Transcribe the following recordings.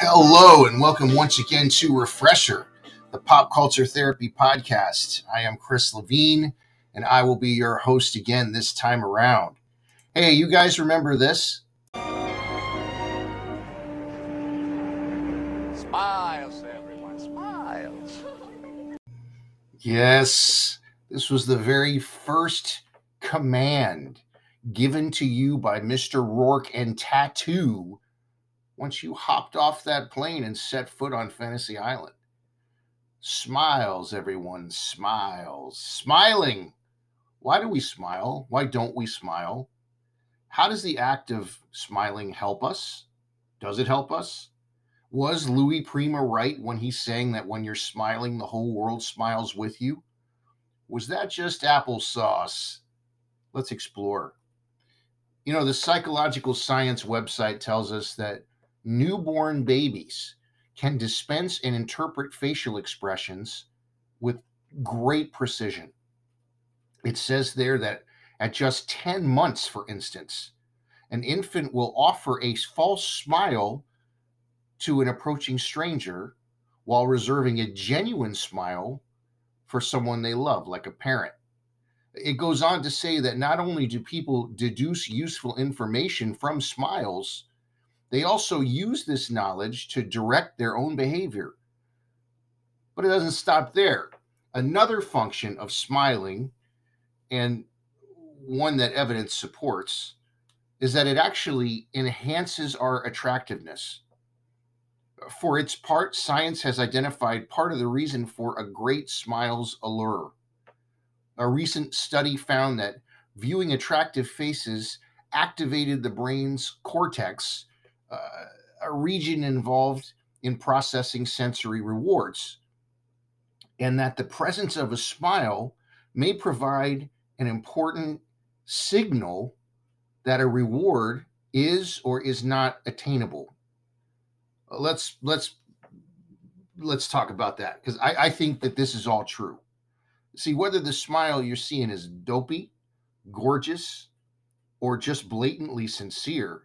Hello and welcome once again to Refresher, the Pop Culture Therapy Podcast. I am Chris Levine, and I will be your host again this time around. Hey, you guys remember this? Smiles, everyone, smiles. Yes, this was the very first command given to you by Mr. Rourke and Tattoo once you hopped off that plane and set foot on Fantasy Island. Smiles, everyone, smiles. Smiling. Why do we smile? Why don't we smile? How does the act of smiling help us? Does it help us? Was Louis Prima right when he sang that when you're smiling, the whole world smiles with you? Was that just applesauce? Let's explore. You know, the psychological science website tells us that newborn babies can dispense and interpret facial expressions with great precision. It says there that at just 10 months, for instance, an infant will offer a false smile to an approaching stranger while reserving a genuine smile for someone they love, like a parent. It goes on to say that not only do people deduce useful information from smiles, they also use this knowledge to direct their own behavior. But it doesn't stop there. Another function of smiling, and one that evidence supports, is that it actually enhances our attractiveness. For its part, science has identified part of the reason for a great smile's allure. A recent study found that viewing attractive faces activated the brain's cortex, a region involved in processing sensory rewards, and that the presence of a smile may provide an important signal that a reward is or is not attainable. Let's talk about that, because I think that this is all true. See, whether the smile you're seeing is dopey, gorgeous, or just blatantly sincere,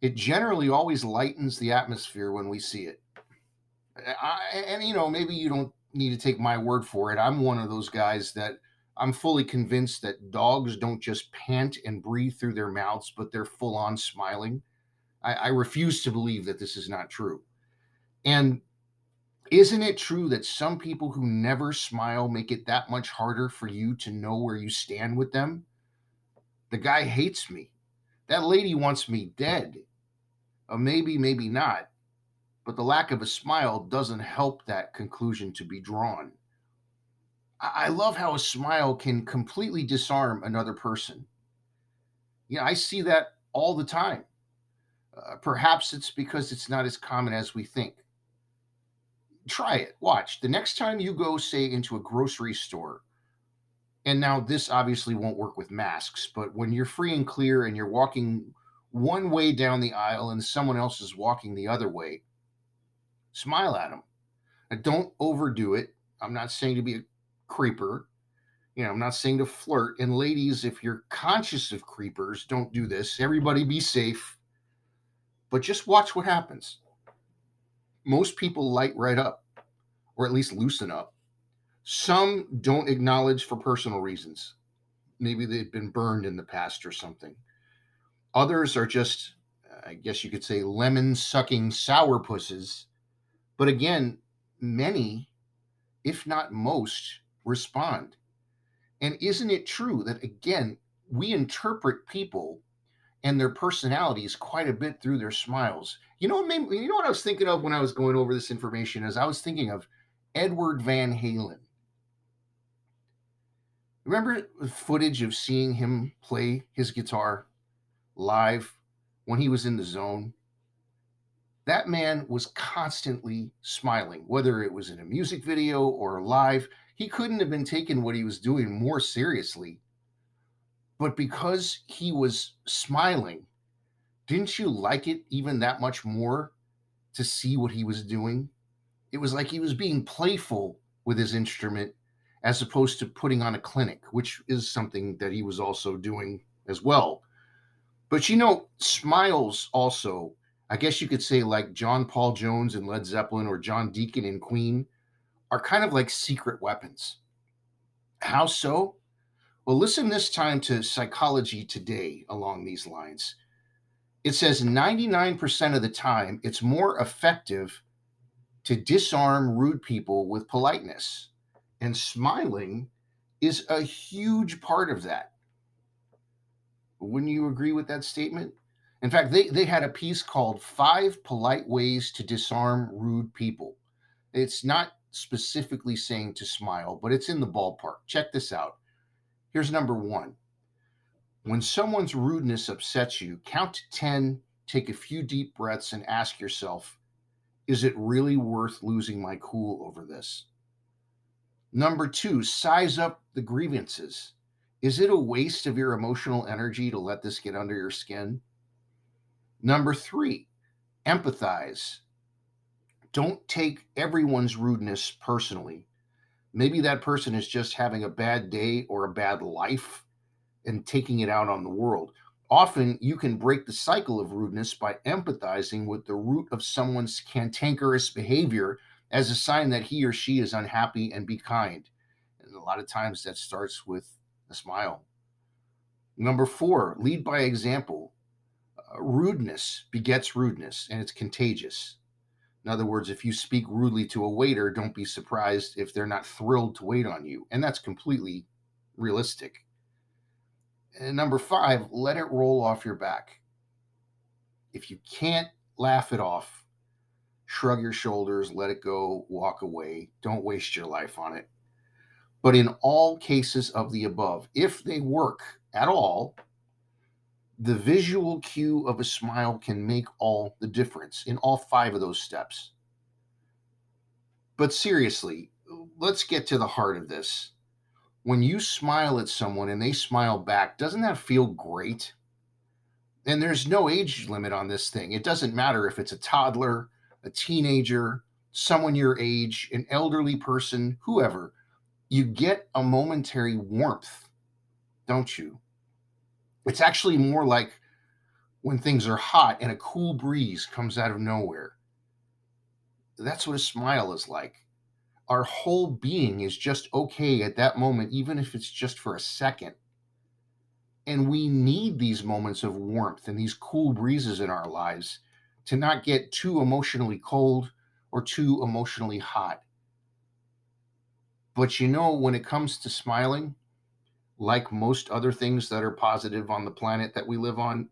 it generally always lightens the atmosphere when we see it. And, you know, maybe you don't need to take my word for it. I'm one of those guys that I'm fully convinced that dogs don't just pant and breathe through their mouths, but they're full on smiling. I refuse to believe that this is not true. And isn't it true that some people who never smile make it that much harder for you to know where you stand with them? The guy hates me. That lady wants me dead. Maybe, maybe not. But the lack of a smile doesn't help that conclusion to be drawn. I love how a smile can completely disarm another person. Yeah, I see that all the time. Perhaps it's because it's not as common as we think. Try it. Watch. The next time you go, say, into a grocery store, and now this obviously won't work with masks, but when you're free and clear and you're walking one way down the aisle and someone else is walking the other way, smile at them. Now, don't overdo it. I'm not saying to be a creeper. You know, I'm not saying to flirt. And ladies, if you're conscious of creepers, don't do this. Everybody be safe. But just watch what happens. Most people light right up, or at least loosen up. Some don't acknowledge for personal reasons. Maybe they've been burned in the past or something. Others are just, I guess you could say, lemon-sucking sourpusses. But again, many, if not most, respond. And isn't it true that, again, we interpret people and their personalities quite a bit through their smiles? You know what I was thinking of when I was going over this information is I was thinking of Edward Van Halen. Remember the footage of seeing him play his guitar live when he was in the zone? That man was constantly smiling, whether it was in a music video or live. He couldn't have been taking what he was doing more seriously. But because he was smiling, didn't you like it even that much more to see what he was doing? It was like he was being playful with his instrument as opposed to putting on a clinic, which is something that he was also doing as well. But, you know, smiles also, I guess you could say, like John Paul Jones and Led Zeppelin or John Deacon and Queen, are kind of like secret weapons. How so? Well, listen this time to Psychology Today along these lines. It says 99% of the time, it's more effective to disarm rude people with politeness. And smiling is a huge part of that. Wouldn't you agree with that statement? In fact, they had a piece called 5 Polite Ways to Disarm Rude People. It's not specifically saying to smile, but it's in the ballpark. Check this out. Here's number 1. When someone's rudeness upsets you, count to 10, take a few deep breaths, and ask yourself, is it really worth losing my cool over this? Number 2, size up the grievances. Is it a waste of your emotional energy to let this get under your skin? Number 3, empathize. Don't take everyone's rudeness personally. Maybe that person is just having a bad day or a bad life and taking it out on the world. Often you can break the cycle of rudeness by empathizing with the root of someone's cantankerous behavior as a sign that he or she is unhappy, and be kind. And a lot of times that starts with a smile. Number 4, lead by example. Rudeness begets rudeness, and it's contagious. In other words, if you speak rudely to a waiter, don't be surprised if they're not thrilled to wait on you. And that's completely realistic. And number 5, let it roll off your back. If you can't laugh it off, shrug your shoulders, let it go, walk away. Don't waste your life on it. But in all cases of the above, if they work at all, the visual cue of a smile can make all the difference in all 5 of those steps. But seriously, let's get to the heart of this. When you smile at someone and they smile back, doesn't that feel great? And there's no age limit on this thing. It doesn't matter if it's a toddler, a teenager, someone your age, an elderly person, whoever. You get a momentary warmth, don't you? It's actually more like when things are hot and a cool breeze comes out of nowhere. That's what a smile is like. Our whole being is just okay at that moment, even if it's just for a second. And we need these moments of warmth and these cool breezes in our lives to not get too emotionally cold or too emotionally hot. But you know, when it comes to smiling, like most other things that are positive on the planet that we live on,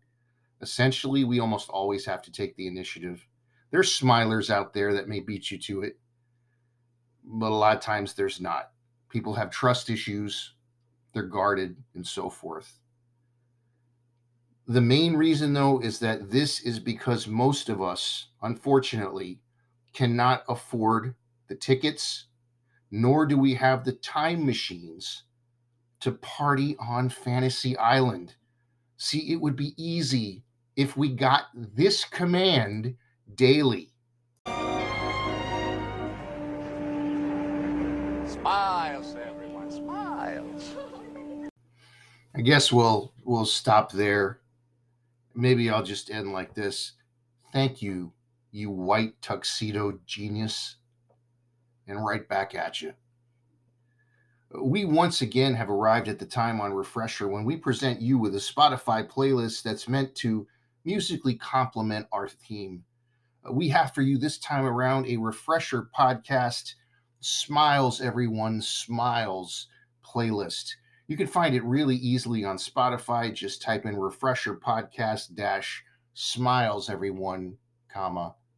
essentially, we almost always have to take the initiative. There's smilers out there that may beat you to it, but a lot of times there's not. People have trust issues, they're guarded, and so forth. The main reason, though, is that this is because most of us, unfortunately, cannot afford the tickets, nor do we have the time machines to party on Fantasy Island. See, it would be easy if we got this command daily. Smiles, everyone, smiles. I guess we'll stop there. Maybe I'll just end like this. Thank you, you white tuxedo genius. And right back at you. We once again have arrived at the time on Refresher when we present you with a Spotify playlist that's meant to musically complement our theme. We have for you this time around a Refresher podcast, Smiles Everyone, Smiles playlist. You can find it really easily on Spotify. Just type in Refresher Podcast --Smiles Everyone,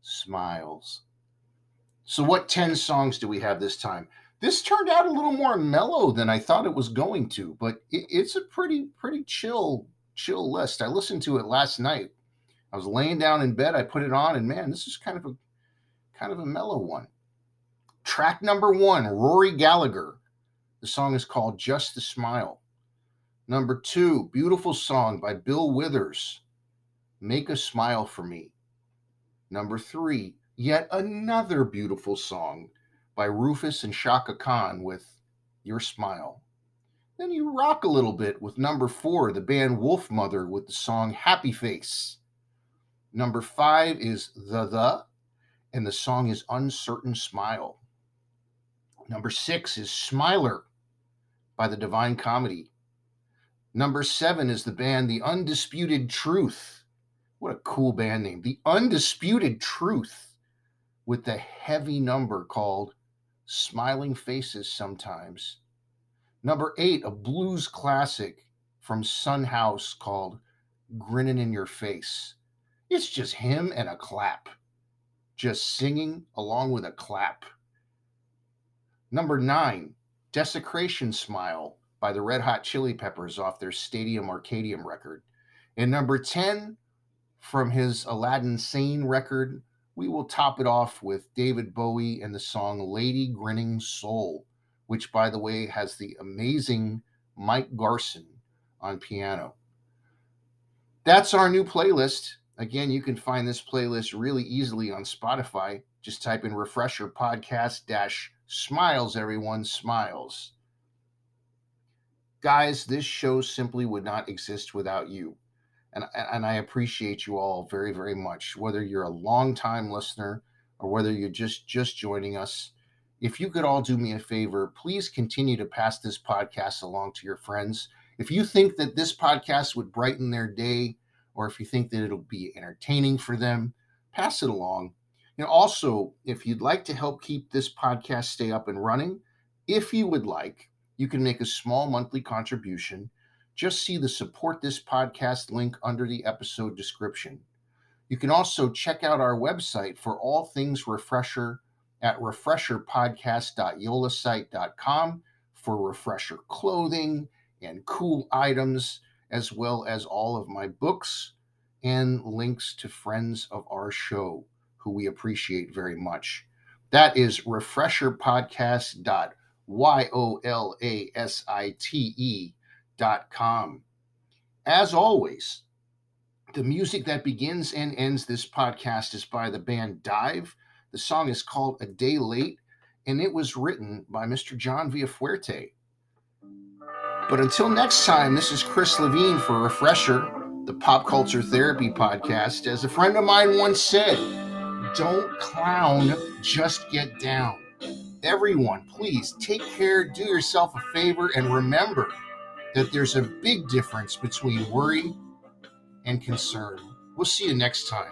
Smiles. So what 10 songs do we have this time? This turned out a little more mellow than I thought it was going to, but it's a pretty chill list. I listened to it last night. I was laying down in bed. I put it on, and man, this is kind of a mellow one. Track number 1, Rory Gallagher, The song is called Just the Smile. Number 2, beautiful song by Bill Withers, Make a Smile for Me. Number 3, yet another beautiful song by Rufus and Shaka Khan with Your Smile. Then you rock a little bit with number 4, the band Wolf Mother with the song Happy Face. Number 5 is The, and the song is Uncertain Smile. Number 6 is Smiler by The Divine Comedy. Number 7 is the band The Undisputed Truth. What a cool band name. The Undisputed Truth with the heavy number called Smiling Faces Sometimes. Number 8, a blues classic from Sun House called Grinnin' in Your Face. It's just him and a clap, just singing along with a clap. Number 9, Desecration Smile by the Red Hot Chili Peppers off their Stadium Arcadium record. And number 10, from his Aladdin Sane record, we will top it off with David Bowie and the song Lady Grinning Soul, which, by the way, has the amazing Mike Garson on piano. That's our new playlist. Again, you can find this playlist really easily on Spotify. Just type in Refresher Podcast /Smiles, everyone, Smiles. Guys, this show simply would not exist without you. And I appreciate you all very, very much, whether you're a longtime listener or whether you're just joining us. If you could all do me a favor, please continue to pass this podcast along to your friends. If you think that this podcast would brighten their day, or if you think that it'll be entertaining for them, pass it along. And also, if you'd like to help keep this podcast stay up and running, if you would like, you can make a small monthly contribution. Just see the Support This Podcast link under the episode description. You can also check out our website for all things Refresher at refresherpodcast.yolasite.com for Refresher clothing and cool items, as well as all of my books and links to friends of our show who we appreciate very much. That is refresherpodcast.yolasite.com. As always, the music that begins and ends this podcast is by the band Dive. The song is called A Day Late, and it was written by Mr. John Villafuerte. But until next time, this is Chris Levine for Refresher, the Pop Culture Therapy Podcast. As a friend of mine once said, don't clown, just get down. Everyone, please take care, do yourself a favor, and remember that there's a big difference between worry and concern. We'll see you next time.